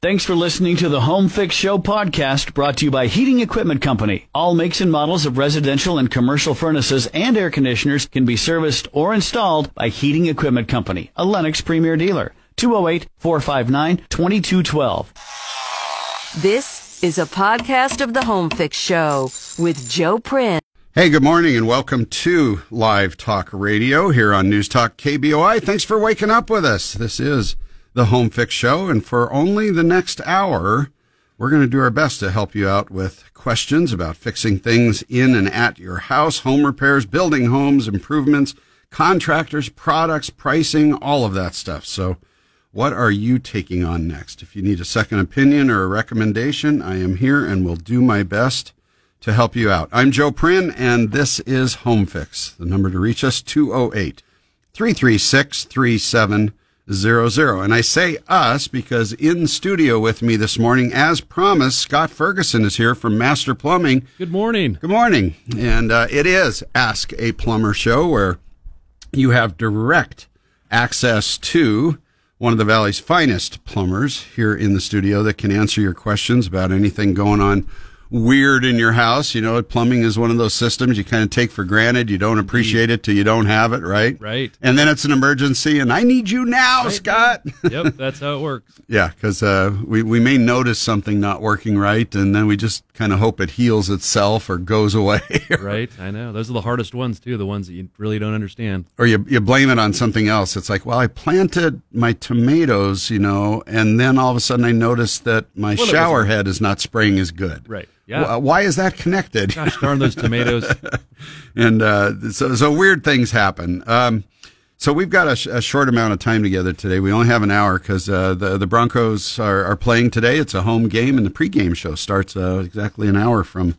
Thanks for listening to the Home Fix Show podcast, brought to you by Heating Equipment Company. All makes and models of residential and commercial furnaces and air conditioners can be serviced or installed by Heating Equipment Company, a Lennox Premier Dealer. 208-459-2212. This is a podcast of the Home Fix Show with Joe Prin. Hey, good morning and welcome to Live Talk Radio here on News Talk KBOI. Thanks for waking up with us. This is the Home Fix Show, and for only the next hour, we're going to do our best to help you out with questions about fixing things in and at your house, home repairs, building homes, improvements, contractors, products, pricing, all of that stuff. So what are you taking on next? If you need a second opinion or a recommendation, I am here and will do my best to help you out. I'm Joe Prin, and this is Home Fix. The number to reach us, 208-336-3700. And I say us because in studio with me this morning, as promised, Scott Ferguson is here from Master Plumbing. Good morning. Good morning. And it is Ask a Plumber Show, where you have direct access to one of the Valley's finest plumbers here in the studio that can answer your questions about anything going on weird in your house. You know, plumbing is one of those systems you kind of take for granted. You don't appreciate it till you don't have it, right? Right. And then it's an emergency, and I need you now, right, Scott. Yep, that's how it works. Yeah, because we may notice something not working right, and then we just kind of hope it heals itself or goes away. Right, I know. Those are the hardest ones, too, the ones that you really don't understand. Or you blame it on something else. It's like, well, I planted my tomatoes, you know, and then all of a sudden I noticed that my shower head is not spraying as good. Right. Yeah. Why is that connected? Gosh darn those tomatoes. And so weird things happen. So we've got a short amount of time together today. We only have an hour because the Broncos are playing today. It's a home game, and the pregame show starts exactly an hour from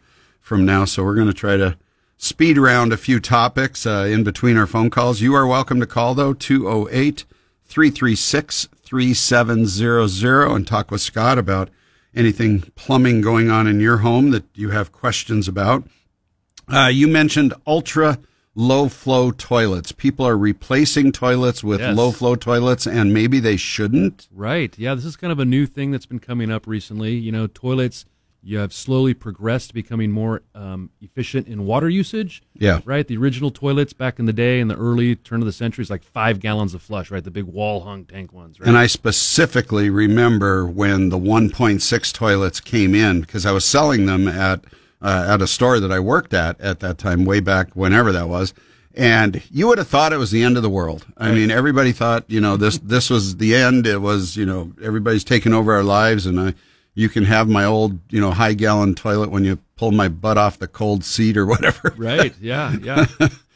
now. So we're going to try to speed around a few topics in between our phone calls. You are welcome to call, though, 208-336-3700, and talk with Scott about anything plumbing going on in your home that you have questions about. You mentioned ultra low flow toilets. People are replacing toilets with low flow toilets, and maybe they shouldn't. Right. Yeah, this is kind of a new thing that's been coming up recently. You know, toilets, you have slowly progressed to becoming more efficient in water usage. Yeah. Right. The original toilets back in the day, in the early turn of the century, is like 5 gallons of flush, right? The big wall hung tank ones, right? And I specifically remember when the 1.6 toilets came in, because I was selling them at a store that I worked at that time, way back whenever that was. And you would have thought it was the end of the world. I mean, everybody thought, you know, this was the end. It was, you know, everybody's taking over our lives, and you can have my old, you know, high-gallon toilet when you pull my butt off the cold seat or whatever. Right, yeah, yeah.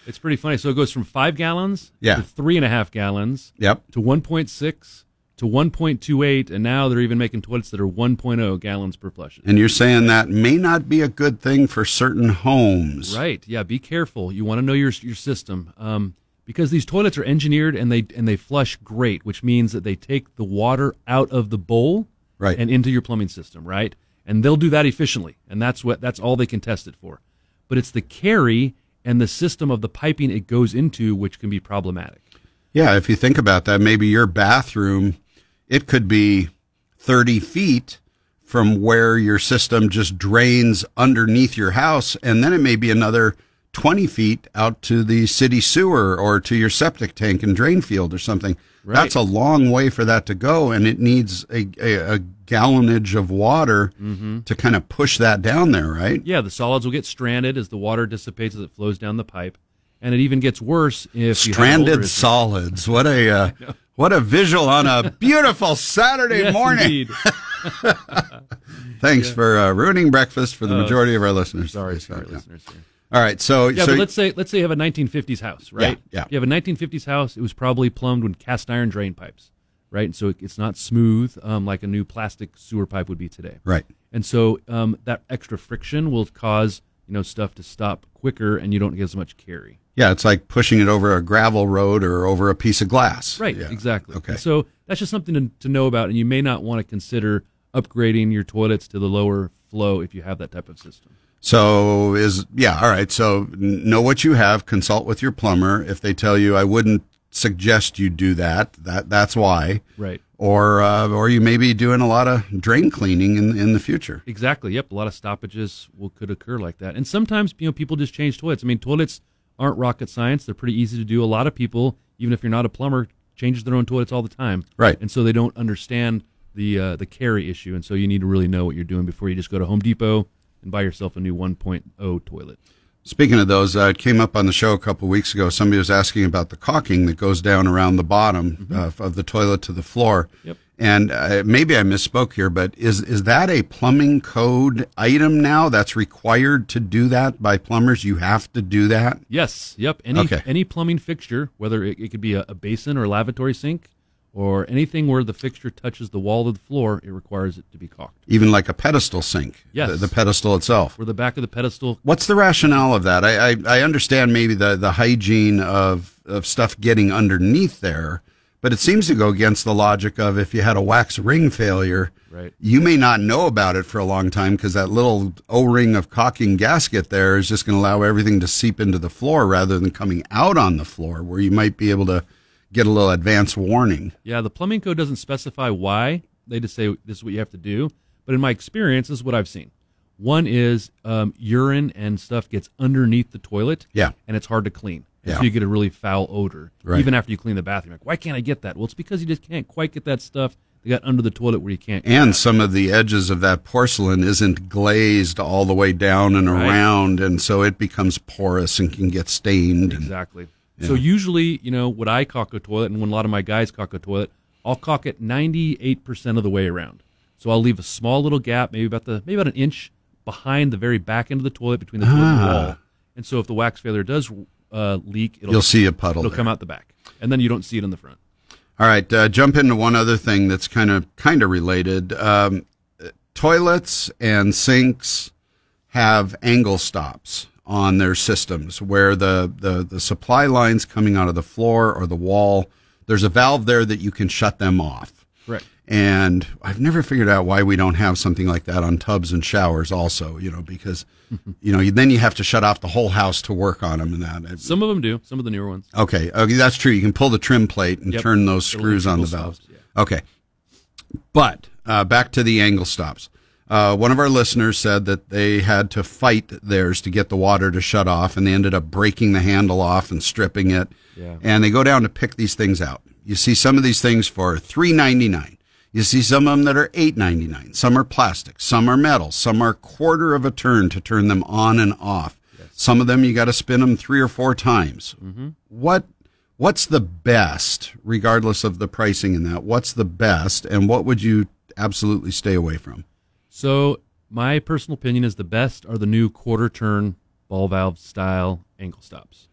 It's pretty funny. So it goes from 5 gallons to 3.5 gallons to 1.6 to 1.28, and now they're even making toilets that are 1.0 gallons per flush. And you're saying that may not be a good thing for certain homes. Right, yeah, be careful. You want to know your system. Because these toilets are engineered, and they flush great, which means that they take the water out of the bowl, right, and into your plumbing system, right? And they'll do that efficiently, and that's all they can test it for. But it's the carry and the system of the piping it goes into which can be problematic. Yeah, if you think about that, maybe your bathroom, it could be 30 feet from where your system just drains underneath your house, and then it may be another 20 feet out to the city sewer or to your septic tank and drain field or something. Right. That's a long way for that to go, and it needs a gallonage of water to kind of push that down there, right? Yeah, the solids will get stranded as the water dissipates as it flows down the pipe, and it even gets worse if stranded solids. What a what a visual on a beautiful Saturday morning. Thanks for ruining breakfast for the majority of our listeners. Sorry, listeners. Yeah. All right, but let's say you have a 1950s house, right? Yeah, yeah. If you have a 1950s house, it was probably plumbed with cast iron drain pipes, right? And so it's not smooth like a new plastic sewer pipe would be today, right? And so that extra friction will cause, you know, stuff to stop quicker, and you don't get as much carry. Yeah, it's like pushing it over a gravel road or over a piece of glass. Right, yeah. Exactly. Okay, and so that's just something to know about, and you may not want to consider upgrading your toilets to the lower flow if you have that type of system. So all right. So know what you have, consult with your plumber. If they tell you, I wouldn't suggest you do that, that's why. Right. or you may be doing a lot of drain cleaning in the future. Exactly. Yep. A lot of stoppages could occur like that. And sometimes, people just change toilets. I mean, toilets aren't rocket science. They're pretty easy to do. A lot of people, even if you're not a plumber, change their own toilets all the time. Right. And so they don't understand the carry issue. And so you need to really know what you're doing before you just go to Home Depot and buy yourself a new 1.0 toilet. Speaking of those, it came up on the show a couple weeks ago. Somebody was asking about the caulking that goes down around the bottom of the toilet to the floor. Yep. And maybe I misspoke here, but is that a plumbing code item now that's required to do that by plumbers? You have to do that? Yes. Yep. Any plumbing fixture, whether it could be a basin or a lavatory sink, or anything where the fixture touches the wall of the floor, it requires it to be caulked. Even like a pedestal sink? Yes. The pedestal itself? Where the back of the pedestal... What's the rationale of that? I understand maybe the hygiene of stuff getting underneath there, but it seems to go against the logic of if you had a wax ring failure, right, you may not know about it for a long time because that little O-ring of caulking gasket there is just going to allow everything to seep into the floor rather than coming out on the floor where you might be able to get a little advance warning. Yeah, the plumbing code doesn't specify why. They just say this is what you have to do. But in my experience, this is what I've seen. One is urine and stuff gets underneath the toilet, and it's hard to clean. And so you get a really foul odor, even after you clean the bathroom. Like, why can't I get that? Well, it's because you just can't quite get that stuff. They got under the toilet where you can't. And some of the edges of that porcelain isn't glazed all the way down and around, and so it becomes porous and can get stained. Exactly. Yeah. So usually, when I caulk a toilet and when a lot of my guys caulk a toilet, I'll caulk it 98% of the way around. So I'll leave a small little gap, maybe about an inch behind the very back end of the toilet between the toilet and the wall. And so if the wax failure does leak, you'll see a puddle. It'll come out the back, and then you don't see it in the front. All right, jump into one other thing that's kind of related. Toilets and sinks have angle stops on their systems where the supply lines coming out of the floor or the wall, there's a valve there that you can shut them off. Right. And I've never figured out why we don't have something like that on tubs and showers also, because, then you have to shut off the whole house to work on them. And that. Some of them do, some of the newer ones. Okay, that's true. You can pull the trim plate and turn those screws on the valves. Yeah. Okay. But back to the angle stops. One of our listeners said that they had to fight theirs to get the water to shut off, and they ended up breaking the handle off and stripping it. Yeah. And they go down to pick these things out. You see some of these things for $3.99. You see some of them that are $8.99. Some are plastic. Some are metal. Some are quarter of a turn to turn them on and off. Yes. Some of them you got to spin them 3 or 4 times. Mm-hmm. What's the best, regardless of the pricing in that? What's the best, and what would you absolutely stay away from? So my personal opinion is the best are the new quarter-turn ball valve style angle stops.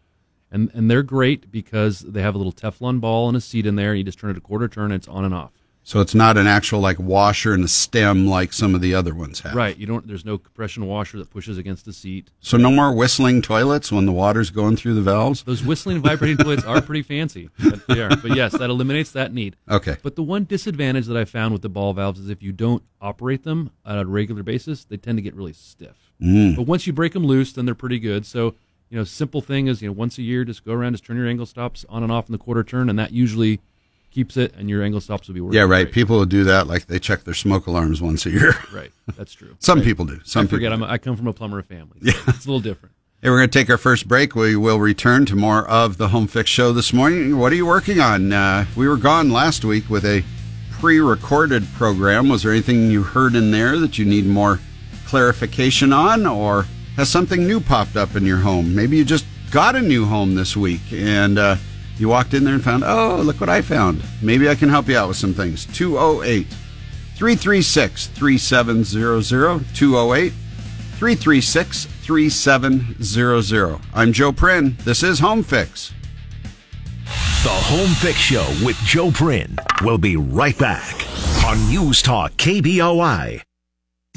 And they're great because they have a little Teflon ball and a seat in there. You just turn it a quarter turn, and it's on and off. So it's not an actual washer and a stem like some of the other ones have. Right. There's no compression washer that pushes against the seat. So no more whistling toilets when the water's going through the valves? Those whistling and vibrating toilets are pretty fancy. They are. But yes, that eliminates that need. Okay. But the one disadvantage that I found with the ball valves is if you don't operate them on a regular basis, they tend to get really stiff. Mm. But once you break them loose, then they're pretty good. So, simple thing is, once a year, just go around, just turn your angle stops on and off in the quarter turn, and that usually keeps it, and your angle stops will be working. Yeah, right. Great. People will do that, like they check their smoke alarms once a year. Right, that's true. Some people do. I come from a plumber family. So it's a little different. Hey, we're going to take our first break. We will return to more of the Home Fix Show this morning. What are you working on? We were gone last week with a pre-recorded program. Was there anything you heard in there that you need more clarification on, or has something new popped up in your home? Maybe you just got a new home this week, and you walked in there and found, oh, look what I found. Maybe I can help you out with some things. 208-336-3700, 208-336-3700. I'm Joe Prin. This is Home Fix. The Home Fix Show with Joe Prin. We'll be right back on News Talk KBOI.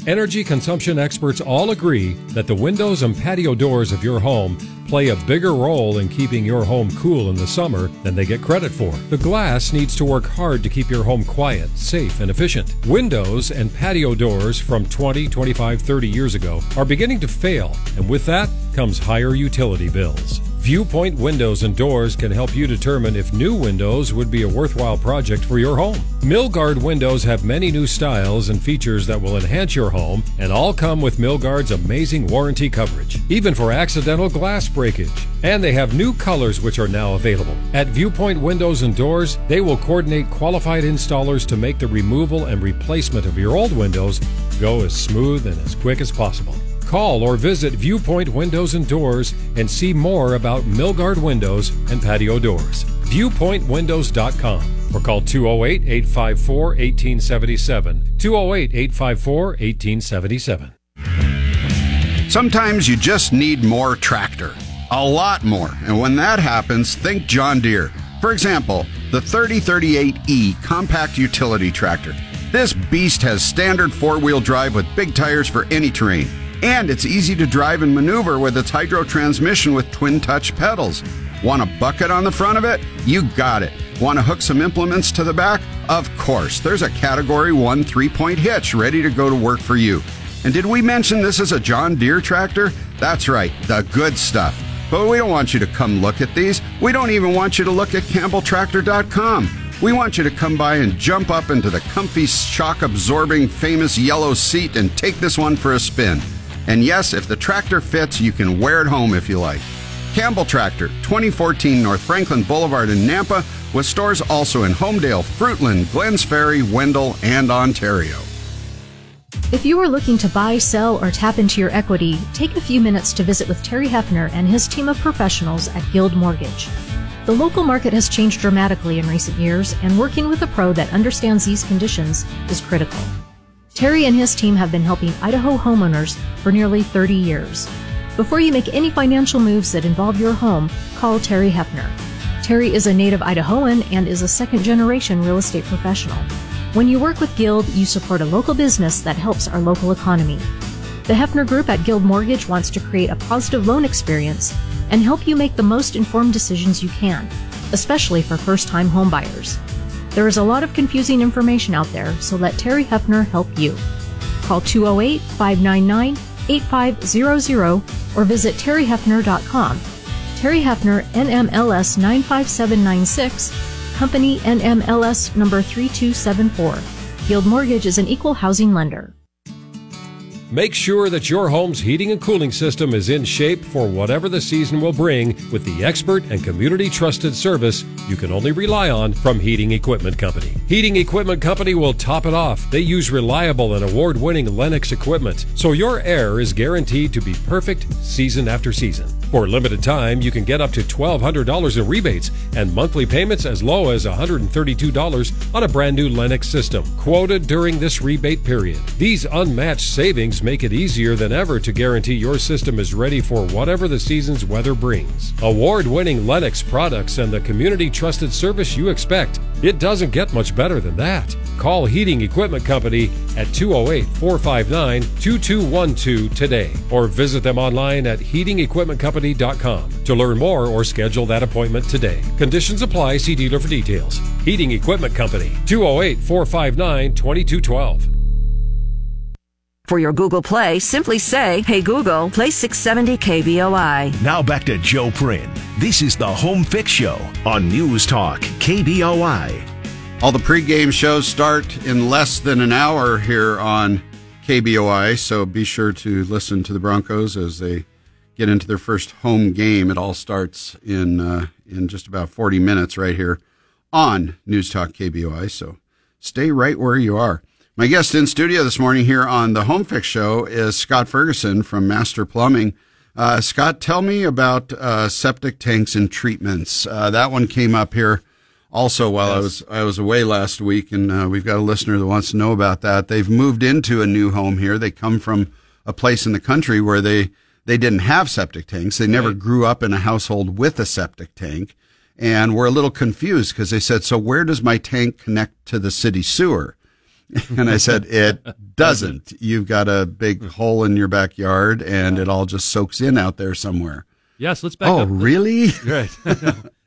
Energy consumption experts all agree that the windows and patio doors of your home play a bigger role in keeping your home cool in the summer than they get credit for. The glass needs to work hard to keep your home quiet, safe, and efficient. Windows and patio doors from 20, 25, 30 years ago are beginning to fail, and with that comes higher utility bills. Viewpoint Windows and Doors can help you determine if new windows would be a worthwhile project for your home. Milgard windows have many new styles and features that will enhance your home, and all come with Milgard's amazing warranty coverage, even for accidental glass breakage. And they have new colors which are now available. At Viewpoint Windows and Doors, they will coordinate qualified installers to make the removal and replacement of your old windows go as smooth and as quick as possible. Call or visit Viewpoint Windows and Doors and see more about Milgard windows and patio doors. ViewpointWindows.com or call 208-854-1877. 208-854-1877. Sometimes you just need more tractor. A lot more. And when that happens, think John Deere. For example, the 3038E Compact Utility Tractor. This beast has standard four-wheel drive with big tires for any terrain. And it's easy to drive and maneuver with its hydro transmission with twin-touch pedals. Want a bucket on the front of it? You got it. Want to hook some implements to the back? Of course. There's a Category 1 3-point hitch ready to go to work for you. And did we mention this is a John Deere tractor? That's right, the good stuff. But we don't want you to come look at these. We don't even want you to look at CampbellTractor.com. We want you to come by and jump up into the comfy, shock-absorbing, famous yellow seat and take this one for a spin. And yes, if the tractor fits, you can wear it home if you like. Campbell Tractor, 2014 North Franklin Boulevard in Nampa, with stores also in Homedale, Fruitland, Glens Ferry, Wendell, and Ontario. If you are looking to buy, sell, or tap into your equity, take a few minutes to visit with Terry Hefner and his team of professionals at Guild Mortgage. The local market has changed dramatically in recent years, and working with a pro that understands these conditions is critical. Terry and his team have been helping Idaho homeowners for nearly 30 years. Before you make any financial moves that involve your home, call Terry Hefner. Terry is a native Idahoan and is a second-generation real estate professional. When you work with Guild, you support a local business that helps our local economy. The Hefner Group at Guild Mortgage wants to create a positive loan experience and help you make the most informed decisions you can, especially for first-time homebuyers. There is a lot of confusing information out there, so let Terry Hefner help you. Call 208-599-8500 or visit terryhefner.com. Terry Hefner, NMLS 95796. Company NMLS number 3274. Guild Mortgage is an equal housing lender. Make sure that your home's heating and cooling system is in shape for whatever the season will bring with the expert and community-trusted service you can only rely on from Heating Equipment Company. Heating Equipment Company will top it off. They use reliable and award-winning Lennox equipment, so your air is guaranteed to be perfect season after season. For a limited time, you can get up to $1,200 in rebates and monthly payments as low as $132 on a brand new Lennox system quoted during this rebate period. These unmatched savings make it easier than ever to guarantee your system is ready for whatever the season's weather brings. Award-winning Lennox products and the community-trusted service you expect. It doesn't get much better than that. Call Heating Equipment Company at 208-459-2212 today or visit them online at heatingequipmentcompany.com to learn more or schedule that appointment today. Conditions apply. See dealer for details. Heating Equipment Company, 208-459-2212. For your Google Play, simply say, "Hey Google, play 670 KBOI." Now back to Joe Prin. This is the Home Fix Show on News Talk KBOI. All the pregame shows start in less than an hour here on KBOI, so be sure to listen to the Broncos as they get into their first home game. It all starts in just about 40 minutes right here on News Talk KBOI, so stay right where you are. My guest in studio this morning here on the Home Fix Show is Scott Ferguson from Master Plumbing. Scott, tell me about septic tanks and treatments. That one came up here also while I was away last week, and we've got a listener that wants to know about that. They've moved into a new home here. They come from a place in the country where they didn't have septic tanks. They never grew up in a household with a septic tank, and were a little confused because they said, "So where does my tank connect to the city sewer?" And I said, it doesn't. You've got a big hole in your backyard, and it all just soaks in out there somewhere. Yes, let's back up. Oh, really? Right.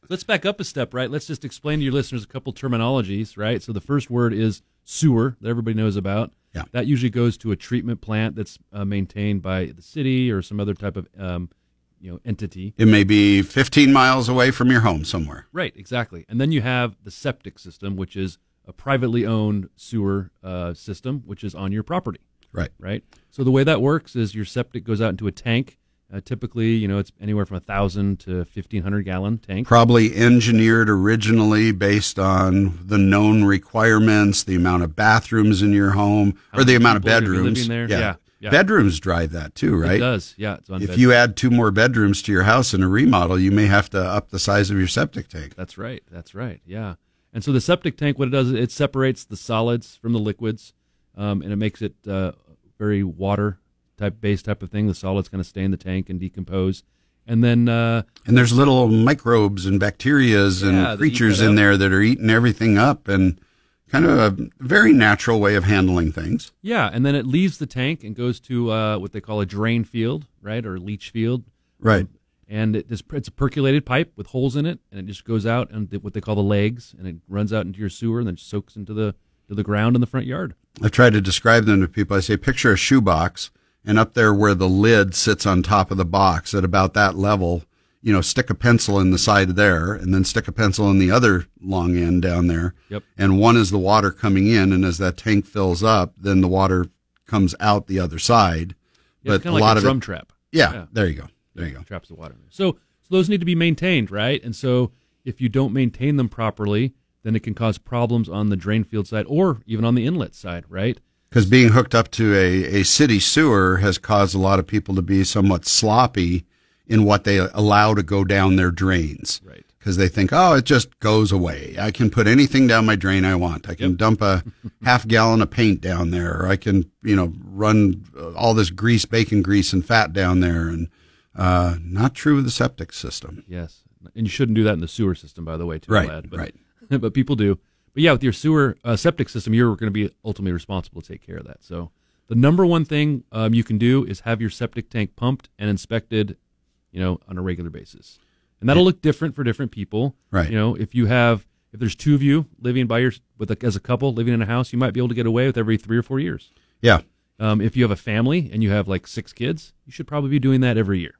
Let's back up a step, right? Let's just explain to your listeners a couple terminologies, right? So the first word is sewer that everybody knows about. Yeah. That usually goes to a treatment plant that's maintained by the city or some other type of entity. It may be 15 miles away from your home somewhere. Right, exactly. And then you have the septic system, which is a privately owned sewer system, which is on your property. Right. Right. So the way that works is your septic goes out into a tank. Typically, it's anywhere from 1,000 to 1,500 gallon tank. Probably engineered originally based on the known requirements, the amount of bathrooms in your home, or the amount of bedrooms. There. Yeah. Yeah. Bedrooms drive that too, right? It does, yeah. It's on if bedroom. You add 2 more bedrooms to your house in a remodel, you may have to up the size of your septic tank. That's right, yeah. And so the septic tank, what it does is it separates the solids from the liquids, and it makes it very water type of thing. The solids kind of stay in the tank and decompose, and then and there's little microbes and bacterias and creatures in there that are eating everything up, and kind of a very natural way of handling things. Yeah, and then it leaves the tank and goes to what they call a drain field, right, or a leach field, right. And it's a percolated pipe with holes in it, and it just goes out and what they call the legs, and it runs out into your sewer and then soaks into the ground in the front yard. I try to describe them to people. I say, picture a shoebox. And up there where the lid sits on top of the box at about that level, stick a pencil in the side there and then stick a pencil in the other long end down there. Yep. And one is the water coming in. And as that tank fills up, then the water comes out the other side. Yeah, but it's kind of like a drum trap. Yeah. There you go. Traps the water. So those need to be maintained, right? And so if you don't maintain them properly, then it can cause problems on the drain field side or even on the inlet side, right? Because being hooked up to a city sewer has caused a lot of people to be somewhat sloppy in what they allow to go down their drains. Right. Because they think, it just goes away. I can put anything down my drain I want. I can dump a half gallon of paint down there. Or I can, run all this grease, bacon grease and fat down there. And not true with the septic system. Yes. And you shouldn't do that in the sewer system, by the way, too. Right, lad. But, right. But people do. But yeah, with your sewer septic system, you're going to be ultimately responsible to take care of that. So the number one thing you can do is have your septic tank pumped and inspected, on a regular basis. And that'll look different for different people. Right. If there's 2 of you living as a couple living in a house, you might be able to get away with every 3 or 4 years. Yeah. If you have a family and you have like 6 kids, you should probably be doing that every year.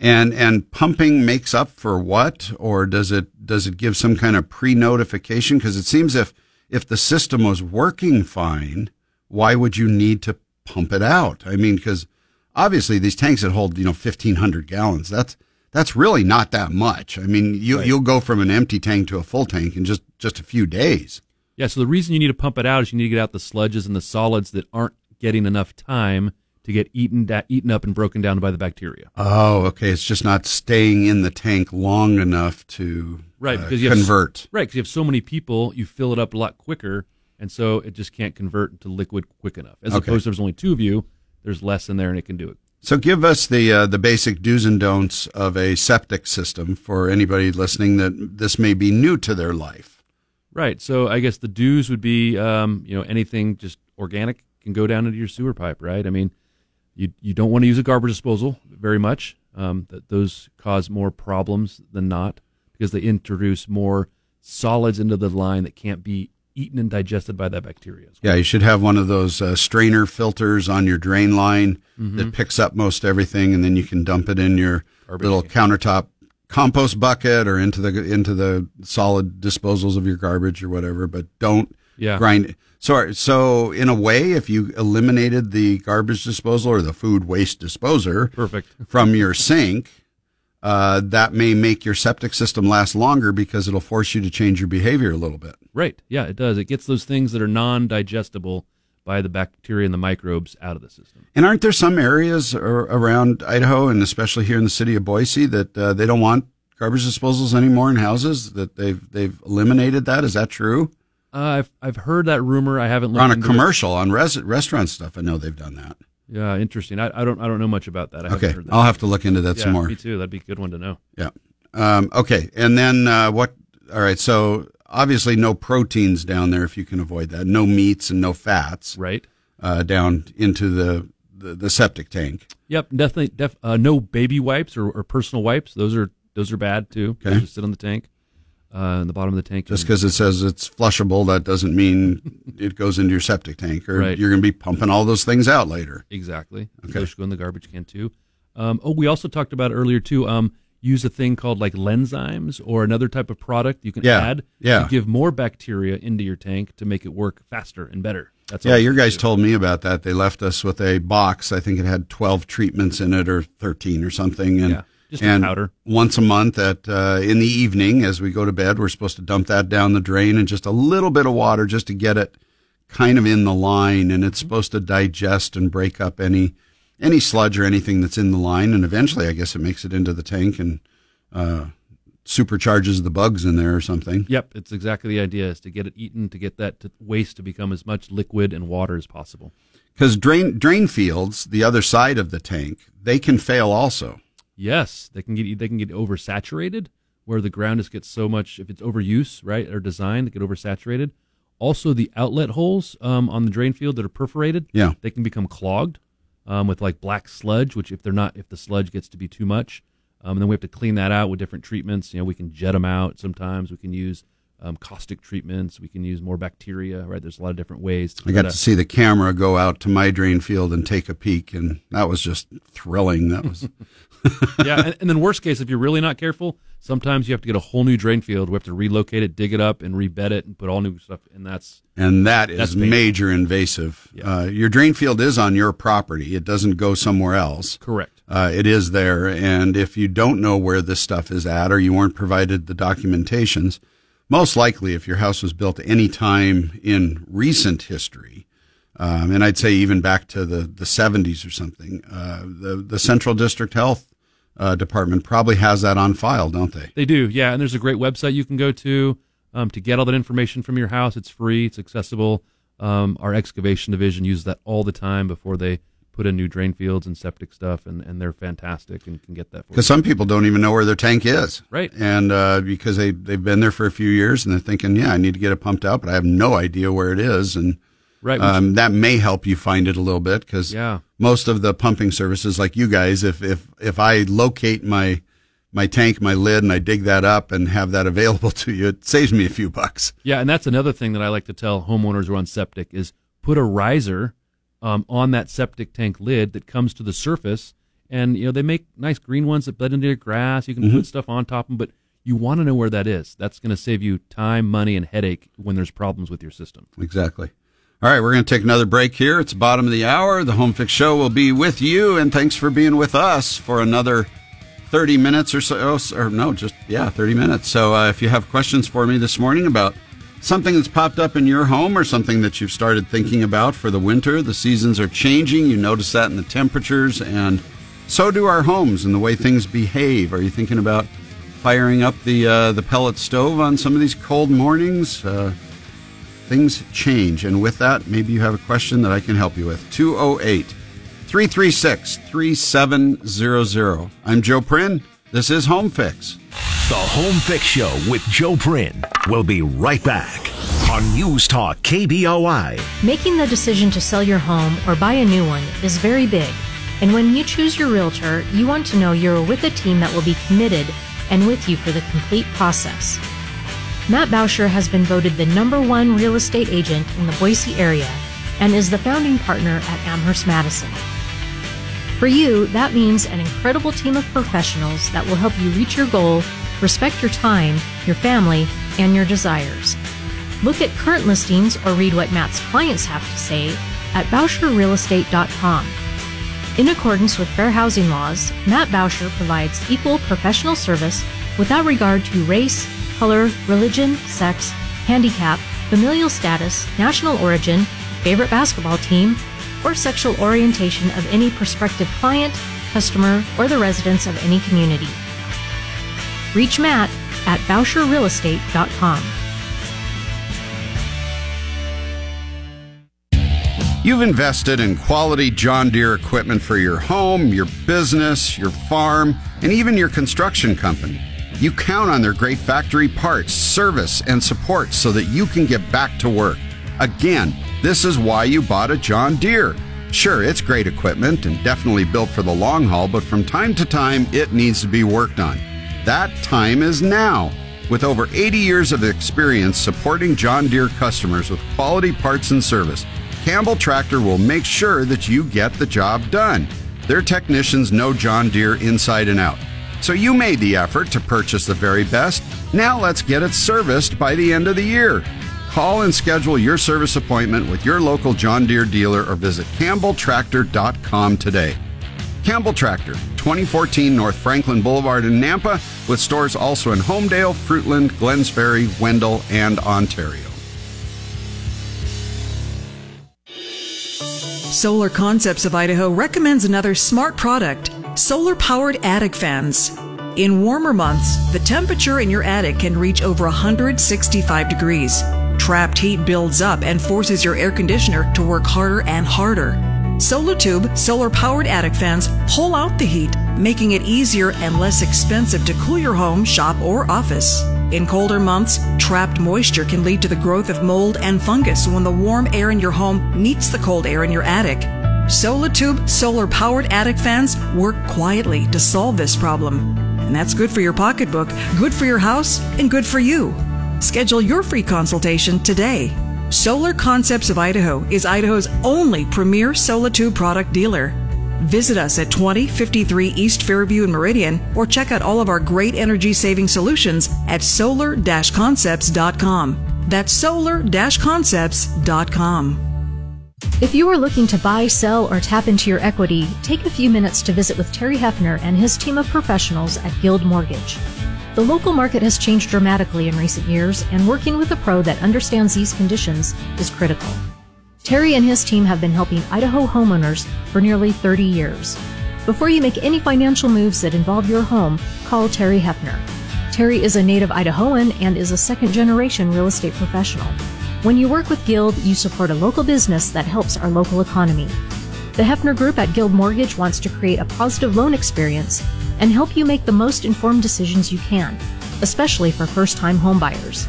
And pumping makes up for what, or does it give some kind of pre-notification? Because it seems if the system was working fine, why would you need to pump it out? I mean, because obviously these tanks that hold 1,500 gallons, that's really not that much. I mean, you'll go from an empty tank to a full tank in just a few days. Yeah. So the reason you need to pump it out is you need to get out the sludges and the solids that aren't getting enough time to get eaten up and broken down by the bacteria. Oh, okay. It's just not staying in the tank long enough to convert. Right, because you have so many people, you fill it up a lot quicker, and so it just can't convert to liquid quick enough. As opposed to there's only 2 of you, there's less in there and it can do it. So give us the basic do's and don'ts of a septic system for anybody listening that this may be new to their life. Right. So I guess the do's would be, anything just organic can go down into your sewer pipe, right? I mean, You don't want to use a garbage disposal very much. Those cause more problems than not because they introduce more solids into the line that can't be eaten and digested by that bacteria. Yeah, you should have one of those strainer filters on your drain line that picks up most everything, and then you can dump it in your little countertop compost bucket or into the solid disposals of your garbage or whatever, but don't grind it. So in a way, if you eliminated the garbage disposal or the food waste disposer from your sink, that may make your septic system last longer because it'll force you to change your behavior a little bit. Right. Yeah, it does. It gets those things that are non-digestible by the bacteria and the microbes out of the system. And aren't there some areas around Idaho, and especially here in the city of Boise, that they don't want garbage disposals anymore in houses, that they've eliminated that? Is that true? I've heard that rumor. I haven't looked into it. On a commercial, on restaurant stuff, I know they've done that. Yeah, interesting. I don't know much about that. I haven't heard that. I'll have to look into that some more. Me too. That'd be a good one to know. Yeah. Okay. And then what? All right. So obviously, no proteins down there if you can avoid that. No meats and no fats. Right. Down into the septic tank. Yep. Definitely. No baby wipes or personal wipes. Those are bad too. Okay. Just sit on the tank. In the bottom of the tank. Just because it says it's flushable, that doesn't mean it goes into your septic tank, or you're going to be pumping all those things out later. Exactly. Okay. They should go in the garbage can, too. We also talked about earlier, too, use a thing called like Lenzymes or another type of product you can add to give more bacteria into your tank to make it work faster and better. That's your guys told me about that. They left us with a box. I think it had 12 treatments in it or 13 or something. And, just and powder. Once a month at in the evening as we go to bed, we're supposed to dump that down the drain and just a little bit of water just to get it kind of in the line. And it's supposed to digest and break up any sludge or anything that's in the line. And eventually, I guess it makes it into the tank and supercharges the bugs in there or something. Yep, it's exactly the idea, is to get it eaten, to get that waste to become as much liquid and water as possible. Because drain fields, the other side of the tank, they can fail also. Yes, they can get oversaturated, where the ground just gets so much, if it's overuse, right, or designed, they get oversaturated. Also, the outlet holes on the drain field that are perforated, they can become clogged with like black sludge, which if the sludge gets to be too much. And then we have to clean that out with different treatments. You know, we can jet them out sometimes. We can use caustic treatments. We can use more bacteria, right? There's a lot of different ways. I got to see the camera go out to my drain field and take a peek, and that was just thrilling. That was and then worst case, if you're really not careful, sometimes you have to get a whole new drain field. We have to relocate it, dig it up, and rebed it, and put all new stuff. And that is major invasive. Yeah. Your drain field is on your property. It doesn't go somewhere else. Correct. It is there, and if you don't know where this stuff is at or you weren't provided the documentations, most likely if your house was built any time in recent history, and I'd say even back to the 70s or something, the Central District Health Department probably has that on file, don't they? They do, yeah, and there's a great website you can go to get all that information from your house. It's free. It's accessible. Our excavation division uses that all the time before they put in new drain fields and septic stuff, and they're fantastic and can get that for you. Because some people don't even know where their tank is. Right. And because they've been there for a few years, and they're thinking, I need to get it pumped out, but I have no idea where it is. And that may help you find it a little bit, because most of the pumping services, like you guys, if I locate my tank, my lid, and I dig that up and have that available to you, it saves me a few bucks. Yeah, and that's another thing that I like to tell homeowners who are on septic is put a riser on that septic tank lid that comes to the surface, and they make nice green ones that blend into your grass. You can put stuff on top of them, but you want to know where that is. That's going to save you time, money, and headache when there's problems with your system. Exactly. All right, we're going to take another break here. It's the bottom of the hour. The Home Fix Show will be with you, and thanks for being with us for another 30 minutes or so. Or no, just 30 minutes. So if you have questions for me this morning about something that's popped up in your home or something that you've started thinking about for the winter. The seasons are changing. You notice that in the temperatures, and so do our homes and the way things behave. Are you thinking about firing up the pellet stove on some of these cold mornings? Things change. And with that, maybe you have a question that I can help you with. 208-336-3700. I'm Joe Prin. This is Home Fix. The Home Fix Show with Joe Prin. We'll be right back on News Talk KBOI. Making the decision to sell your home or buy a new one is very big. And when you choose your realtor, you want to know you're with a team that will be committed and with you for the complete process. Matt Bauscher has been voted the #1 real estate agent in the Boise area and is the founding partner at Amherst Madison. For you, that means an incredible team of professionals that will help you reach your goal, respect your time, your family, and your desires. Look at current listings or read what Matt's clients have to say at BauscherRealEstate.com. In accordance with fair housing laws, Matt Bauscher provides equal professional service without regard to race, color, religion, sex, handicap, familial status, national origin, favorite basketball team, or sexual orientation of any prospective client, customer, or the residents of any community. Reach Matt at BauscherRealEstate.com. You've invested in quality John Deere equipment for your home, your business, your farm, and even your construction company. You count on their great factory parts, service, and support so that you can get back to work. Again, this is why you bought a John Deere. Sure, it's great equipment and definitely built for the long haul, but from time to time, it needs to be worked on. That time is now. With over 80 years of experience supporting John Deere customers with quality parts and service, Campbell Tractor will make sure that you get the job done. Their technicians know John Deere inside and out. So you made the effort to purchase the very best. Now let's get it serviced by the end of the year. Call and schedule your service appointment with your local John Deere dealer or visit CampbellTractor.com today. Campbell Tractor, 2014 North Franklin Boulevard in Nampa, with stores also in Homedale, Fruitland, Glens Ferry, Wendell, and Ontario. Solar Concepts of Idaho recommends another smart product, solar-powered attic fans. In warmer months, the temperature in your attic can reach over 165 degrees. Trapped heat builds up and forces your air conditioner to work harder and harder. SolarTube solar-powered attic fans pull out the heat, making it easier and less expensive to cool your home, shop, or office. In colder months, trapped moisture can lead to the growth of mold and fungus when the warm air in your home meets the cold air in your attic. SolarTube solar-powered attic fans work quietly to solve this problem. And that's good for your pocketbook, good for your house, and good for you. Schedule your free consultation today. Solar Concepts of Idaho is Idaho's only premier SolarTube product dealer. Visit us at 2053 East Fairview in Meridian, or check out all of our great energy-saving solutions at solar-concepts.com. That's solar-concepts.com. If you are looking to buy, sell, or tap into your equity, take a few minutes to visit with Terry Hefner and his team of professionals at Guild Mortgage. The local market has changed dramatically in recent years, and working with a pro that understands these conditions is critical. Terry and his team have been helping Idaho homeowners for nearly 30 years. Before you make any financial moves that involve your home, call Terry Hefner. Terry is a native Idahoan and is a second-generation real estate professional. When you work with Guild, you support a local business that helps our local economy. The Hefner Group at Guild Mortgage wants to create a positive loan experience and help you make the most informed decisions you can, especially for first-time homebuyers.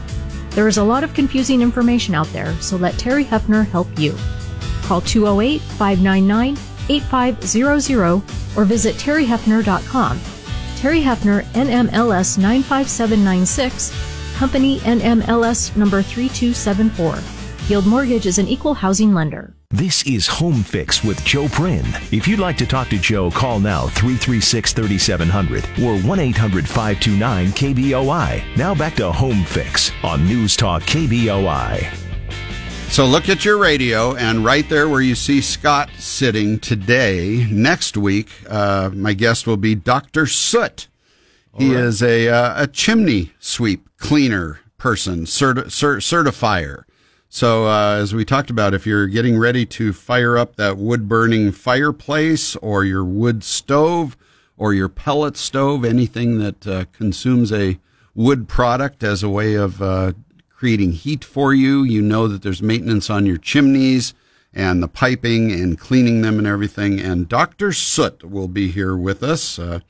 There is a lot of confusing information out there, so let Terry Hefner help you. Call 208-599-8500 or visit terryhefner.com. Terry Hefner, NMLS 95796, Company NMLS number 3274. Guild Mortgage is an equal housing lender. This is Home Fix with Joe Prin. If you'd like to talk to Joe, call now 336-3700 or 1-800-529-KBOI. Now back to Home Fix on News Talk KBOI. So look at your radio, and right there where you see Scott sitting today, next week, my guest will be Dr. Soot. He is a chimney sweep cleaner person, certifier. So as we talked about, if you're getting ready to fire up that wood-burning fireplace or your wood stove or your pellet stove, anything that consumes a wood product as a way of creating heat for you, you know that there's maintenance on your chimneys and the piping and cleaning them and everything. And Dr. Soot will be here with us to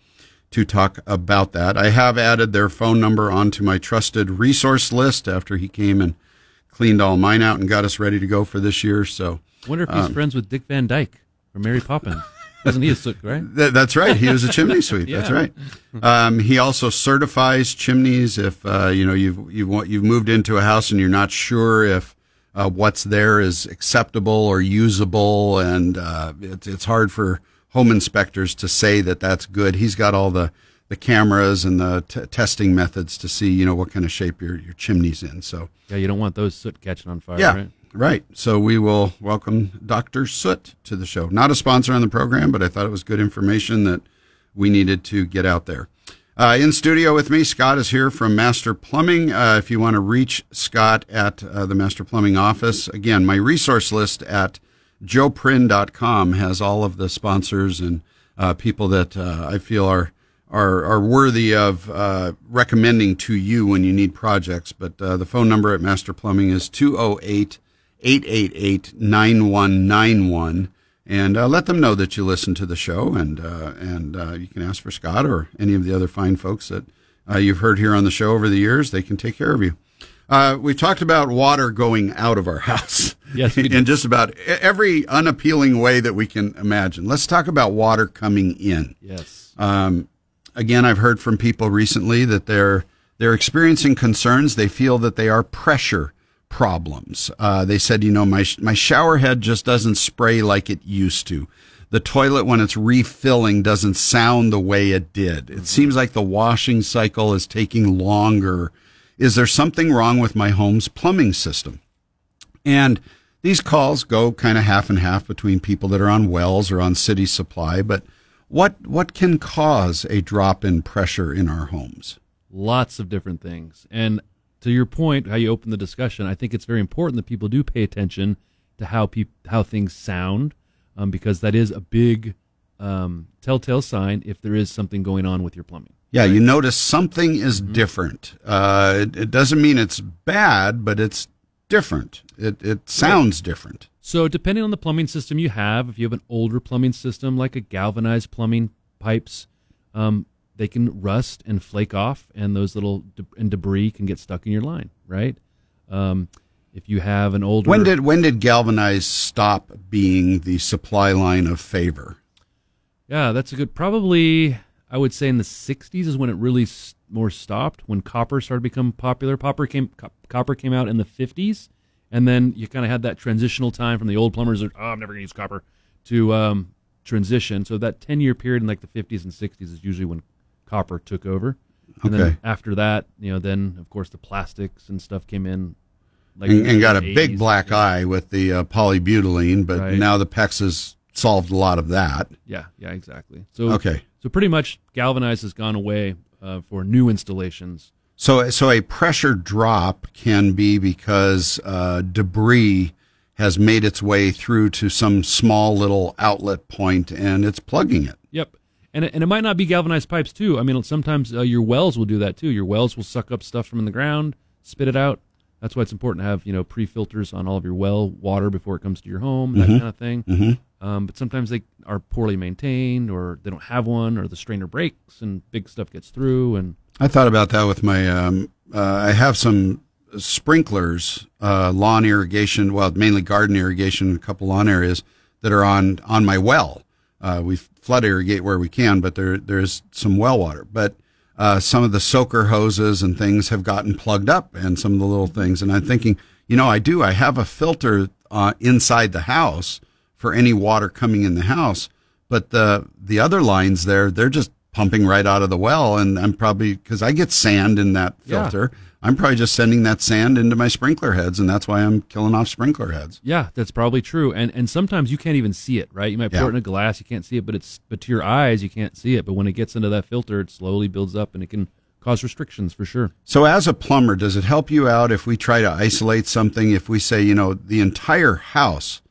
talk about that. I have added their phone number onto my trusted resource list after he came and cleaned all mine out and got us ready to go for this year. So, wonder if he's friends with Dick Van Dyke or Mary Poppins. Wasn't he a soot, right? That's right. He was a chimney sweep. Yeah. That's right. He also certifies chimneys. If you've moved into a house and you're not sure if what's there is acceptable or usable, and it's hard for home inspectors to say that that's good. He's got all the cameras and the testing methods to see, what kind of shape your chimney's in. So yeah, you don't want those soot catching on fire, right? Right. So we will welcome Dr. Soot to the show. Not a sponsor on the program, but I thought it was good information that we needed to get out there. In studio with me, Scott is here from Master Plumbing. If you want to reach Scott at the Master Plumbing office, again, my resource list at JoePrin.com has all of the sponsors and people that I feel are worthy of recommending to you when you need projects. But the phone number at Master Plumbing is 208-888-9191. And let them know that you listen to the show, and you can ask for Scott or any of the other fine folks that you've heard here on the show over the years. They can take care of you. We've talked about water going out of our house in just about every unappealing way that we can imagine. Let's talk about water coming in. Yes. Again, I've heard from people recently that they're experiencing concerns. They feel that they are pressure problems. They said, my shower head just doesn't spray like it used to. the toilet when it's refilling doesn't sound the way it did. It seems like the washing cycle is taking longer. Is there something wrong with my home's plumbing system? And these calls go kind of half and half between people that are on wells or on city supply, but what can cause a drop in pressure in our homes? Lots of different things. And to your point, how you open the discussion, I think it's very important that people do pay attention to how things sound, because that is a big telltale sign if there is something going on with your plumbing. Yeah, right? You notice something is different. It doesn't mean it's bad, but it's different. It sounds different. So depending on the plumbing system you have, if you have an older plumbing system like a galvanized plumbing pipes, they can rust and flake off, and those little debris can get stuck in your line, right? If you have an older... When did galvanized stop being the supply line of favor? Yeah, that's a good... Probably, I would say in the 60s is when it really more stopped, when copper started to become popular. Copper came out in the 50s, and then you kind of had that transitional time from the old plumbers, that, I'm never going to use copper, to transition. So that 10-year period in like the 50s and 60s is usually when copper took over, and then after that, then of course the plastics and stuff came in, like and got a 80s. Big black eye with the polybutylene. But now the PEX has solved a lot of that. Yeah, exactly. So so pretty much galvanized has gone away for new installations. So a pressure drop can be because debris has made its way through to some small little outlet point and it's plugging it. Yep. And it might not be galvanized pipes, too. I mean, sometimes your wells will do that, too. Your wells will suck up stuff from in the ground, spit it out. That's why it's important to have, pre-filters on all of your well water before it comes to your home, that kind of thing. But sometimes they are poorly maintained, or they don't have one, or the strainer breaks and big stuff gets through. And I thought about that with my I have some sprinklers, lawn irrigation, well, mainly garden irrigation, a couple lawn areas that are on my well. We flood irrigate where we can, but there's some well water. But some of the soaker hoses and things have gotten plugged up, and some of the little things. And I'm thinking, I have a filter inside the house for any water coming in the house, but the other lines there, they're just pumping right out of the well, and I'm probably, because I get sand in that filter, I'm probably just sending that sand into my sprinkler heads, and that's why I'm killing off sprinkler heads. Yeah, that's probably true. And sometimes you can't even see it, right? You might pour it in a glass, you can't see it, but to your eyes, you can't see it. But when it gets into that filter, it slowly builds up, and it can cause restrictions for sure. So as a plumber, does it help you out if we try to isolate something, if we say, the entire house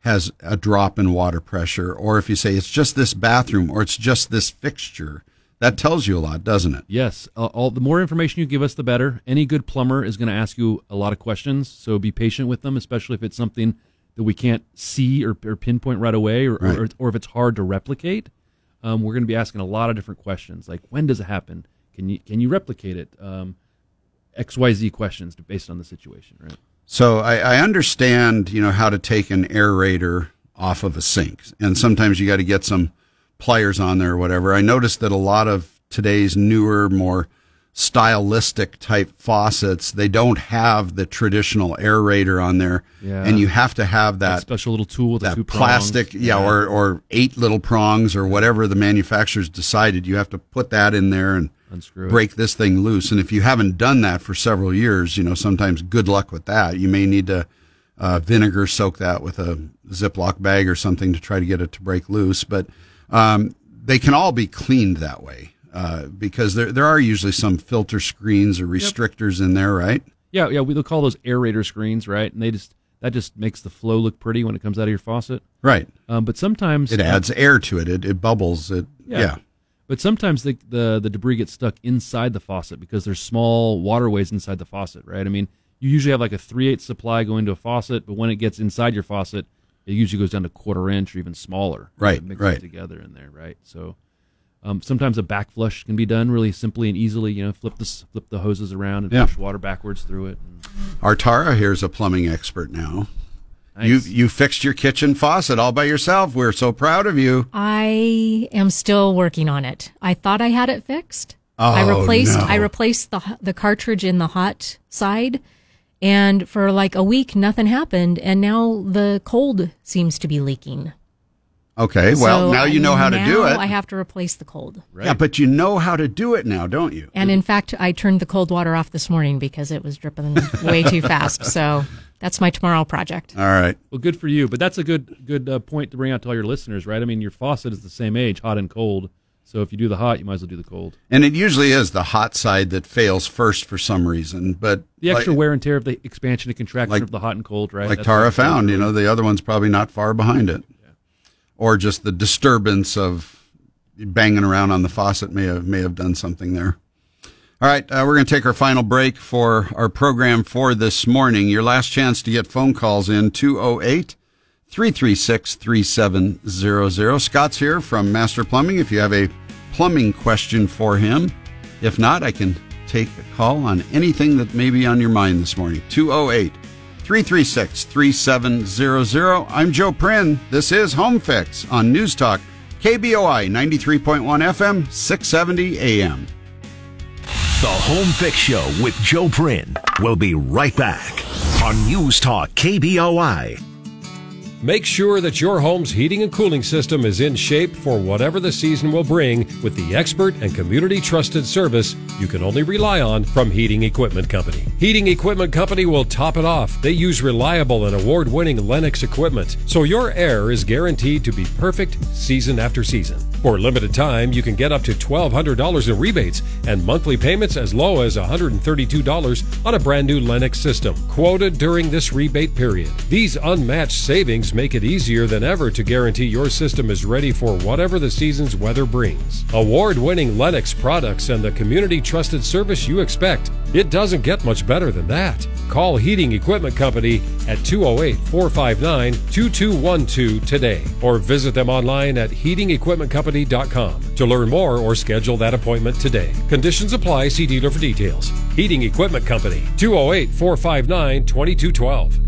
has a drop in water pressure, or if you say it's just this bathroom or it's just this fixture? That tells you a lot, doesn't it? Yes. The more information you give us, the better. Any good plumber is going to ask you a lot of questions, so be patient with them, especially if it's something that we can't see or pinpoint right away, or if it's hard to replicate. We're going to be asking a lot of different questions, like when does it happen? Can you replicate it? XYZ questions based on the situation, right? So I understand, how to take an aerator off of a sink, and sometimes you got to get some pliers on there or whatever. I noticed that a lot of today's newer, more stylistic type faucets, they don't have the traditional aerator on there, and you have to have that special little tool with that two plastic, prongs. Or 8 little prongs or whatever the manufacturer's decided. You have to put that in there and unscrew, break this thing loose. And if you haven't done that for several years, sometimes good luck with that. You may need to vinegar soak that with a Ziploc bag or something to try to get it to break loose. But they can all be cleaned that way, because there are usually some filter screens or restrictors in there, right? Yeah, we call those aerator screens, right? And that just makes the flow look pretty when it comes out of your faucet, right? But sometimes it adds air to it. It bubbles. But sometimes the debris gets stuck inside the faucet because there's small waterways inside the faucet, right? I mean, you usually have like a 3/8 supply going to a faucet, but when it gets inside your faucet, it usually goes down to 1/4 inch or even smaller. Right, mixed together in there, right? So sometimes a backflush can be done really simply and easily. Flip the hoses around and push water backwards through it. Our Tara here is a plumbing expert now. Nice. You fixed your kitchen faucet all by yourself. We're so proud of you. I am still working on it. I thought I had it fixed. Oh, I replaced the cartridge in the hot side. And for like a week, nothing happened, and now the cold seems to be leaking. Okay, well, so now you know how to do it. I have to replace the cold. Right. Yeah, but you know how to do it now, don't you? And in fact, I turned the cold water off this morning because it was dripping way too fast. So that's my tomorrow project. All right. Well, good for you. But that's a good point to bring out to all your listeners, right? I mean, your faucet is the same age, hot and cold. So if you do the hot, you might as well do the cold. And it usually is the hot side that fails first for some reason. But the extra wear and tear of the expansion and contraction of the hot and cold, right? Like that's Tara found, you know, the other one's probably not far behind it. Yeah. Or just the disturbance of banging around on the faucet may have done something there. All right, we're going to take our final break for our program for this morning. Your last chance to get phone calls in, 208 336-3700. Scott's here from Master Plumbing. If you have a plumbing question for him, if not, I can take a call on anything that may be on your mind this morning. 208-336-3700. I'm Joe Prin. This is Home Fix on News Talk KBOI 93.1 FM 670 AM. The Home Fix Show with Joe Prin will be right back on News Talk KBOI. Make sure that your home's heating and cooling system is in shape for whatever the season will bring with the expert and community-trusted service you can only rely on from Heating Equipment Company. Heating Equipment Company will top it off. They use reliable and award-winning Lennox equipment, so your air is guaranteed to be perfect season after season. For a limited time, you can get up to $1,200 in rebates and monthly payments as low as $132 on a brand-new Lennox system quoted during this rebate period. These unmatched savings make it easier than ever to guarantee your system is ready for whatever the season's weather brings. Award-winning Lennox products and the community-trusted service you expect. It doesn't get much better than that. Call Heating Equipment Company at 208-459-2212 today or visit them online at heatingequipmentcompany.com to learn more or schedule that appointment today. Conditions apply. See dealer for details. Heating Equipment Company, 208-459-2212.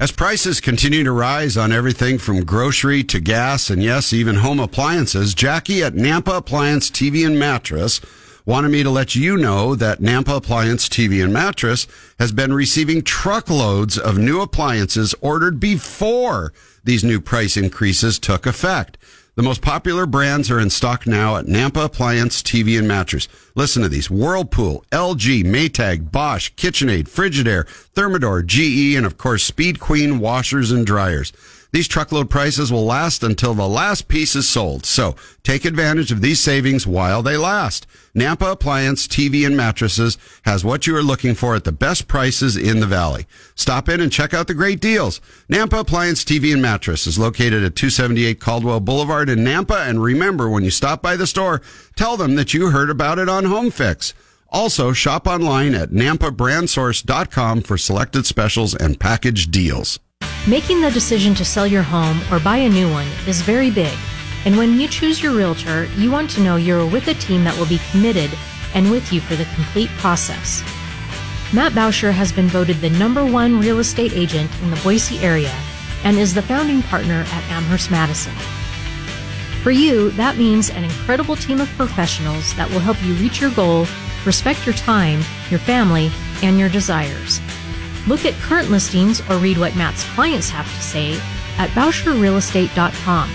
As prices continue to rise on everything from grocery to gas and, yes, even home appliances, Jackie at Nampa Appliance TV and Mattress wanted me to let you know that Nampa Appliance TV and Mattress has been receiving truckloads of new appliances ordered before these new price increases took effect. The most popular brands are in stock now at Nampa Appliance TV and Mattress. Listen to these: Whirlpool, LG, Maytag, Bosch, KitchenAid, Frigidaire, Thermador, GE, and of course Speed Queen washers and dryers. These truckload prices will last until the last piece is sold, so take advantage of these savings while they last. Nampa Appliance TV and Mattresses has what you are looking for at the best prices in the valley. Stop in and check out the great deals. Nampa Appliance TV and Mattress is located at 278 Caldwell Boulevard in Nampa, and remember, when you stop by the store, tell them that you heard about it on Home Fix. Also, shop online at nampabrandsource.com for selected specials and package deals. Making the decision to sell your home or buy a new one is very big. And when you choose your realtor, you want to know you're with a team that will be committed and with you for the complete process. Matt Bauscher has been voted the #1 real estate agent in the Boise area and is the founding partner at Amherst Madison. For you, that means an incredible team of professionals that will help you reach your goal, respect your time, your family, and your desires. Look at current listings or read what Matt's clients have to say at BauscherRealEstate.com.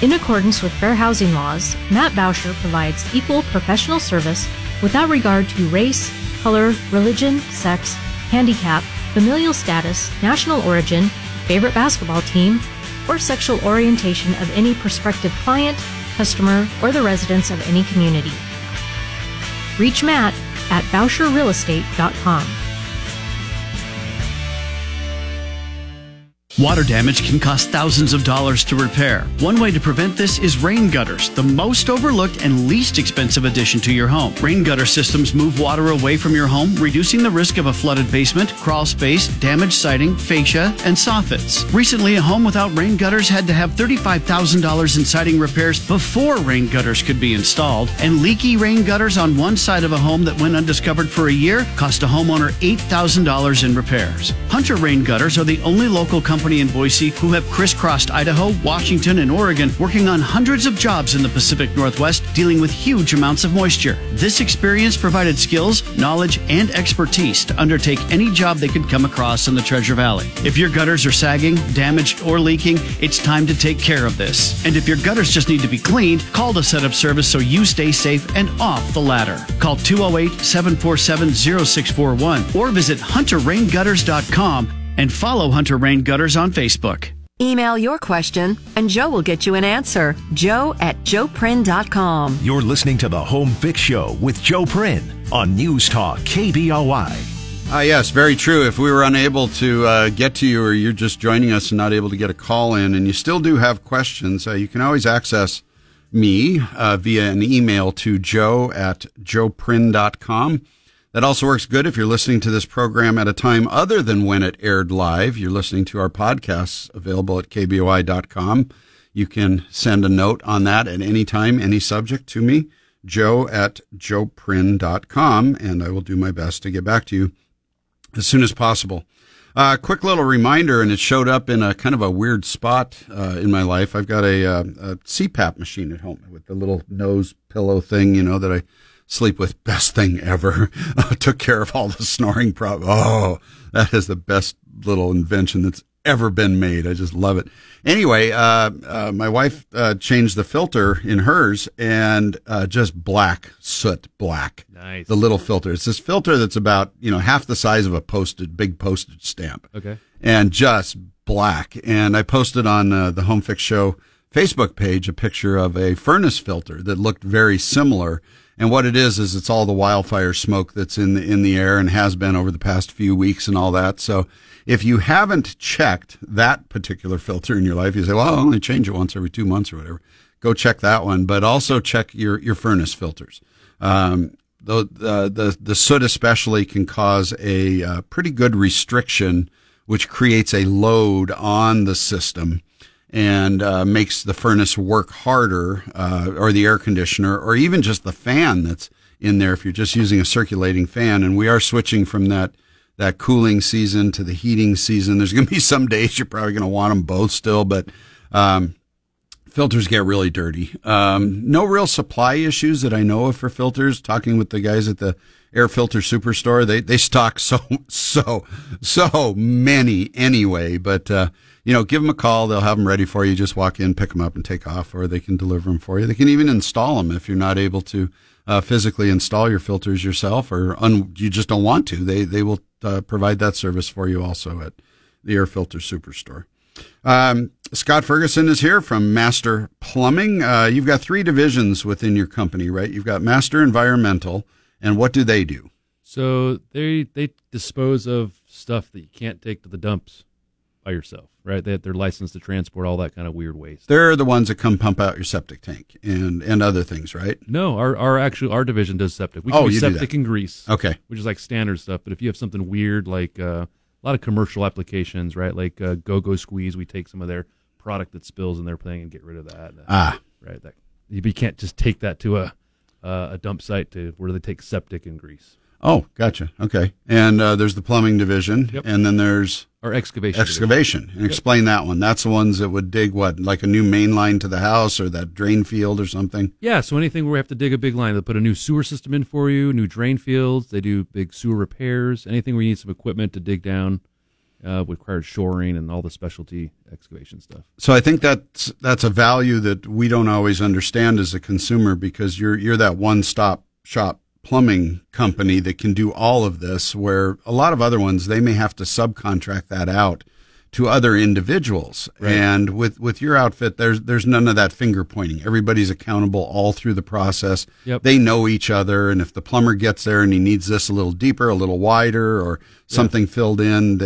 In accordance with fair housing laws, Matt Bauscher provides equal professional service without regard to race, color, religion, sex, handicap, familial status, national origin, favorite basketball team, or sexual orientation of any prospective client, customer, or the residents of any community. Reach Matt at BauscherRealEstate.com. Water damage can cost thousands of dollars to repair. One way to prevent this is rain gutters, the most overlooked and least expensive addition to your home. Rain gutter systems move water away from your home, reducing the risk of a flooded basement, crawl space, damaged siding, fascia, and soffits. Recently, a home without rain gutters had to have $35,000 in siding repairs before rain gutters could be installed, and leaky rain gutters on one side of a home that went undiscovered for a year cost a homeowner $8,000 in repairs. Hunter Rain Gutters are the only local company company in Boise who have crisscrossed Idaho, Washington, and Oregon, working on hundreds of jobs in the Pacific Northwest, dealing with huge amounts of moisture. This experience provided skills, knowledge, and expertise to undertake any job they could come across in the Treasure Valley. If your gutters are sagging, damaged, or leaking, it's time to take care of this. And if your gutters just need to be cleaned, call the setup service so you stay safe and off the ladder. Call 208-747-0641 or visit hunterraingutters.com and follow Hunter Rain Gutters on Facebook. Email your question, and Joe will get you an answer. Joe@JoePrin.com. You're listening to The Home Fix Show with Joe Prin on News Talk KBOI. Yes, very true. If we were unable to get to you, or you're just joining us and not able to get a call in, and you still do have questions, you can always access me via an email to joe@joeprin.com. That also works good if you're listening to this program at a time other than when it aired live. You're listening to our podcasts available at kboi.com. You can send a note on that at any time, any subject to me, joe@joeprin.com, and I will do my best to get back to you as soon as possible. Quick little reminder, and it showed up in a kind of a weird spot in my life. I've got a CPAP machine at home with the little nose pillow thing, you know, that I sleep with. Best thing ever. Took care of all the snoring problem. Oh, that is the best little invention that's ever been made. I just love it. Anyway, my wife changed the filter in hers, and just black, soot black. Nice. The little filter. It's this filter that's about, you know, half the size of a big postage stamp. Okay. And just black. And I posted on the Home Fix Show Facebook page a picture of a furnace filter that looked very similar. And what it is it's all the wildfire smoke that's in the air and has been over the past few weeks and all that. So if you haven't checked that particular filter in your life, you say, well, I only change it once every 2 months or whatever. Go check that one, but also check your furnace filters. The soot especially can cause a pretty good restriction, which creates a load on the system and makes the furnace work harder, or the air conditioner, or even just the fan that's in there if you're just using a circulating fan. And we are switching from that cooling season to the heating season. There's going to be some days you're probably going to want them both still, but filters get really dirty. No real supply issues that I know of for filters. Talking with the guys at the Air Filter Superstore, they stock so many anyway, but you know, give them a call. They'll have them ready for you. Just walk in, pick them up, and take off, or they can deliver them for you. They can even install them if you're not able to physically install your filters yourself, or you just don't want to. They will provide that service for you also at the Air Filter Superstore. Scott Ferguson is here from Master Plumbing. You've got three divisions within your company, right? You've got Master Environmental, and what do they do? So they dispose of stuff that you can't take to the dumps by yourself, right? They're licensed to transport all that kind of weird waste. They're the ones that come pump out your septic tank and other things, right? No, our division does septic. We can do septic and grease, okay, which is like standard stuff. But if you have something weird, like a lot of commercial applications, right? Like Go-Go Squeeze, we take some of their product that spills in their thing and get rid of that. Right. That, you can't just take that to a dump site to where they take septic and grease. Oh, gotcha. Okay. And there's the plumbing division, yep. And then there's our excavation. Excavation. And explain that one. That's the ones that would dig what, like a new main line to the house or that drain field or something? Yeah, so anything where we have to dig a big line, they'll put a new sewer system in for you, new drain fields, they do big sewer repairs, anything where you need some equipment to dig down, requires shoring and all the specialty excavation stuff. So I think that's a value that we don't always understand as a consumer, because you're that one-stop shop plumbing company that can do all of this, where a lot of other ones, they may have to subcontract that out to other individuals. Right. And with your outfit, there's none of that finger pointing. Everybody's accountable all through the process. Yep. They know each other. And if the plumber gets there and he needs this a little deeper, a little wider, or something filled in,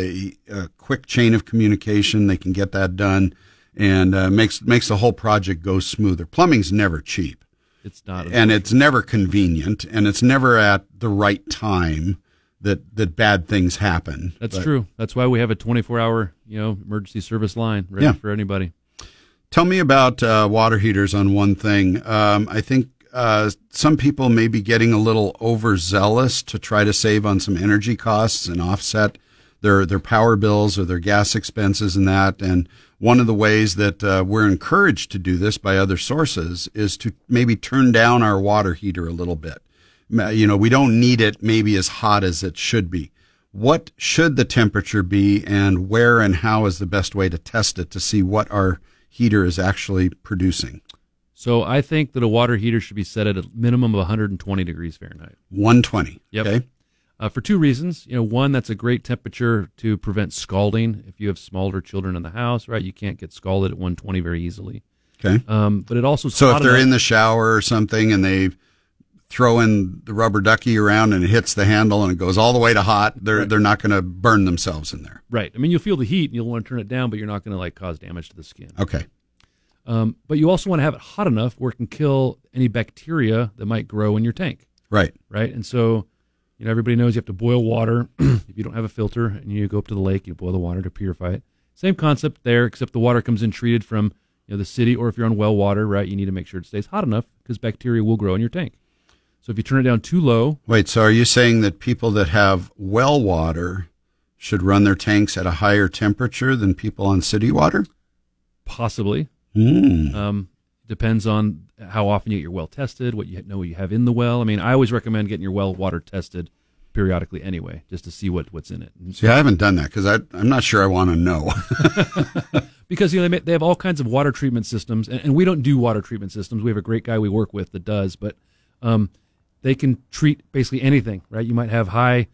a quick chain of communication, they can get that done, and makes the whole project go smoother. Plumbing's never cheap. It's not, and it's never convenient, and it's never at the right time that bad things happen. That's true. That's why we have a 24-hour, emergency service line ready for anybody. Tell me about water heaters on one thing. I think some people may be getting a little overzealous to try to save on some energy costs and offset their power bills or their gas expenses and that. And one of the ways that we're encouraged to do this by other sources is to maybe turn down our water heater a little bit. You know, we don't need it maybe as hot as it should be. What should the temperature be, and where and how is the best way to test it to see what our heater is actually producing? So I think that a water heater should be set at a minimum of 120 degrees Fahrenheit. 120. Yep. Okay. For two reasons. You know, one, that's a great temperature to prevent scalding. If you have smaller children in the house, right, you can't get scalded at 120 very easily. Okay. But it also so if they're in the shower or something and they've throwing the rubber ducky around and it hits the handle and it goes all the way to hot, they're not going to burn themselves in there. Right. I mean, you'll feel the heat and you'll want to turn it down, but you're not going to like cause damage to the skin. Okay. But you also want to have it hot enough where it can kill any bacteria that might grow in your tank. Right. Right. And so, you know, everybody knows you have to boil water. If you don't have a filter and you go up to the lake, you boil the water to purify it. Same concept there, except the water comes in treated from, you know, the city, or if you're on well water, right, you need to make sure it stays hot enough because bacteria will grow in your tank. So if you turn it down too low. Wait, so are you saying that people that have well water should run their tanks at a higher temperature than people on city water? Possibly. Depends on how often you get your well tested, what you know you have in the well. I mean, I always recommend getting your well water tested periodically anyway, just to see what's in it. See, I haven't done that because I'm not sure I want to know. Because, you know, they have all kinds of water treatment systems, and we don't do water treatment systems. We have a great guy we work with that does, but they can treat basically anything, right? You might have high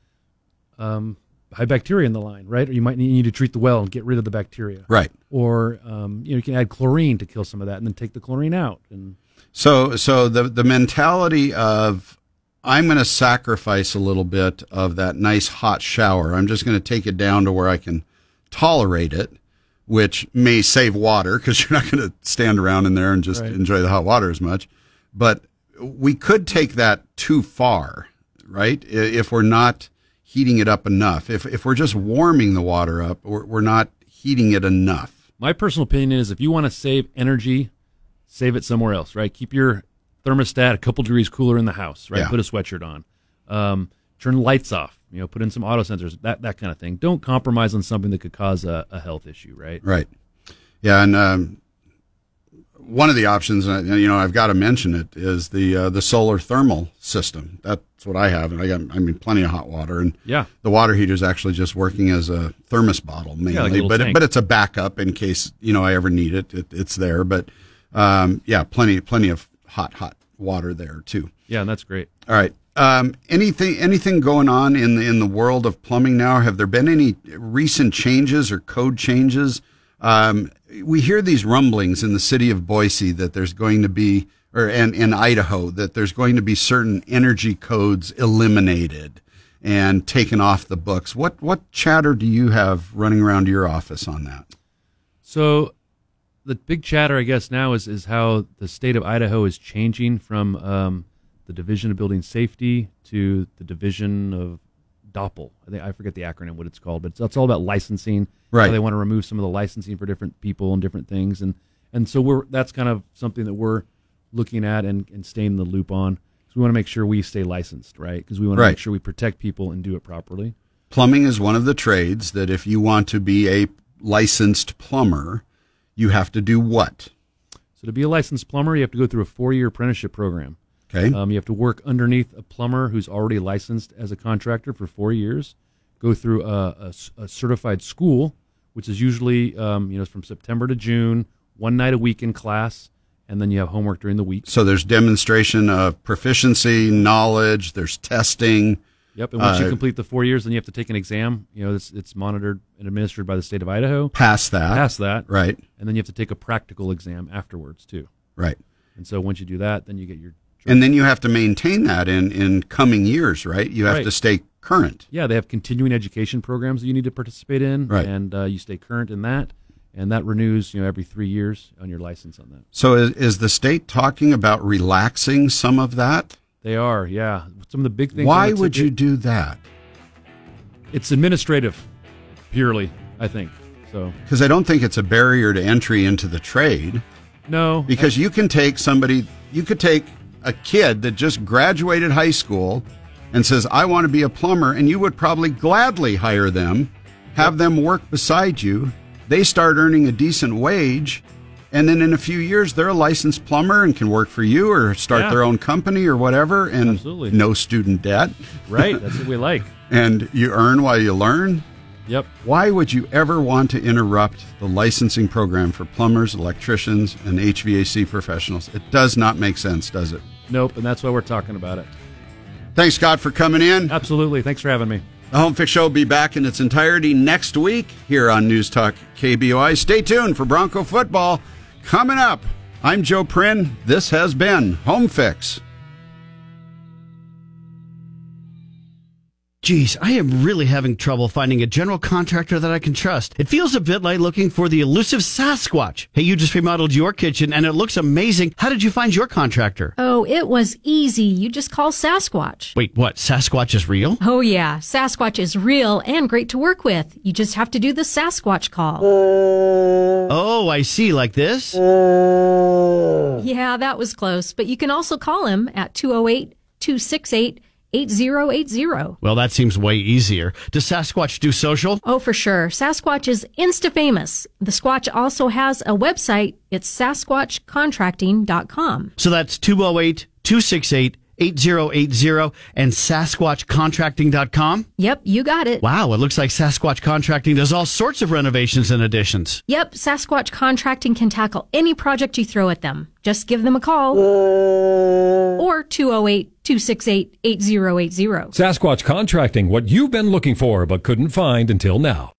bacteria in the line, right? Or you might need to treat the well and get rid of the bacteria, right? Or you know, you can add chlorine to kill some of that, and then take the chlorine out. And so the mentality of I'm going to sacrifice a little bit of that nice hot shower. I'm just going to take it down to where I can tolerate it, which may save water because you're not going to stand around in there and just enjoy the hot water as much, but we could take that too far, right? If we're not heating it up enough, if we're just warming the water up, we're not heating it enough. My personal opinion is if you want to save energy, save it somewhere else, right? Keep your thermostat a couple degrees cooler in the house, right? Yeah. Put a sweatshirt on, turn lights off, you know, put in some auto sensors, that kind of thing. Don't compromise on something that could cause a health issue, right? Right. Yeah, and one of the options, you know, I've got to mention it, is the solar thermal system. That's what I have, and I mean, plenty of hot water. And yeah, the water heater is actually just working as a thermos bottle mainly, like but it's a backup in case, you know, I ever need it. It's there, but yeah, plenty of hot water there too. Yeah, and that's great. All right, anything going on in the world of plumbing now? Have there been any recent changes or code changes? We hear these rumblings in the city of Boise that there's going to be, or in Idaho, that there's going to be certain energy codes eliminated and taken off the books. What chatter do you have running around your office on that? So the big chatter, I guess, now is how the state of Idaho is changing from the Division of Building Safety to the Division of DOPL. I forget the acronym, what it's called, but it's all about licensing. Right. They want to remove some of the licensing for different people and different things. And so that's kind of something that we're looking at and staying in the loop on. So we want to make sure we stay licensed, right? Because we want to make sure we protect people and do it properly. Plumbing is one of the trades that if you want to be a licensed plumber, you have to do what? So to be a licensed plumber, you have to go through a 4-year apprenticeship program. Okay. You have to work underneath a plumber who's already licensed as a contractor for 4 years, go through a certified school, which is usually you know, from September to June, one night a week in class, and then you have homework during the week. So there's demonstration of proficiency, knowledge, there's testing. Yep, and once you complete the 4 years, then you have to take an exam. You know, it's monitored and administered by the state of Idaho. Pass that. Right. And then you have to take a practical exam afterwards, too. Right. And so once you do that, then you get your... And then you have to maintain that in coming years, right? You have to stay current. Yeah, they have continuing education programs that you need to participate in, and you stay current in that, and that renews, you know, every 3 years on your license on that. So is the state talking about relaxing some of that? They are, yeah. Some of the big things. Why would you do that? It's administrative, purely, I think. So because I don't think it's a barrier to entry into the trade. No, because you can take somebody. You could take a kid that just graduated high school and says, I want to be a plumber, and you would probably gladly hire them have them work beside you. They start earning a decent wage, and then in a few years, they're a licensed plumber and can work for you or start their own company or whatever, and no student debt. Right, that's what we like. And you earn while you learn. Yep. Why would you ever want to interrupt the licensing program for plumbers, electricians, and HVAC professionals? It does not make sense, does it? Nope, and that's why we're talking about it. Thanks, Scott, for coming in. Absolutely. Thanks for having me. The Home Fix Show will be back in its entirety next week here on News Talk KBOI. Stay tuned for Bronco football coming up. I'm Joe Prin. This has been Home Fix. Geez, I am really having trouble finding a general contractor that I can trust. It feels a bit like looking for the elusive Sasquatch. Hey, you just remodeled your kitchen and it looks amazing. How did you find your contractor? Oh, it was easy. You just call Sasquatch. Wait, what? Sasquatch is real? Oh, yeah. Sasquatch is real and great to work with. You just have to do the Sasquatch call. Oh, I see. Like this? Yeah, that was close. But you can also call him at 208-268-8080. 8080. Well, that seems way easier. Does Sasquatch do social? Oh, for sure. Sasquatch is insta-famous. The Squatch also has a website. It's SasquatchContracting.com. So that's 208-268-8080 and SasquatchContracting.com? Yep, you got it. Wow, it looks like Sasquatch Contracting does all sorts of renovations and additions. Yep, Sasquatch Contracting can tackle any project you throw at them. Just give them a call. Or 208-268-8080. Sasquatch Contracting, what you've been looking for but couldn't find until now.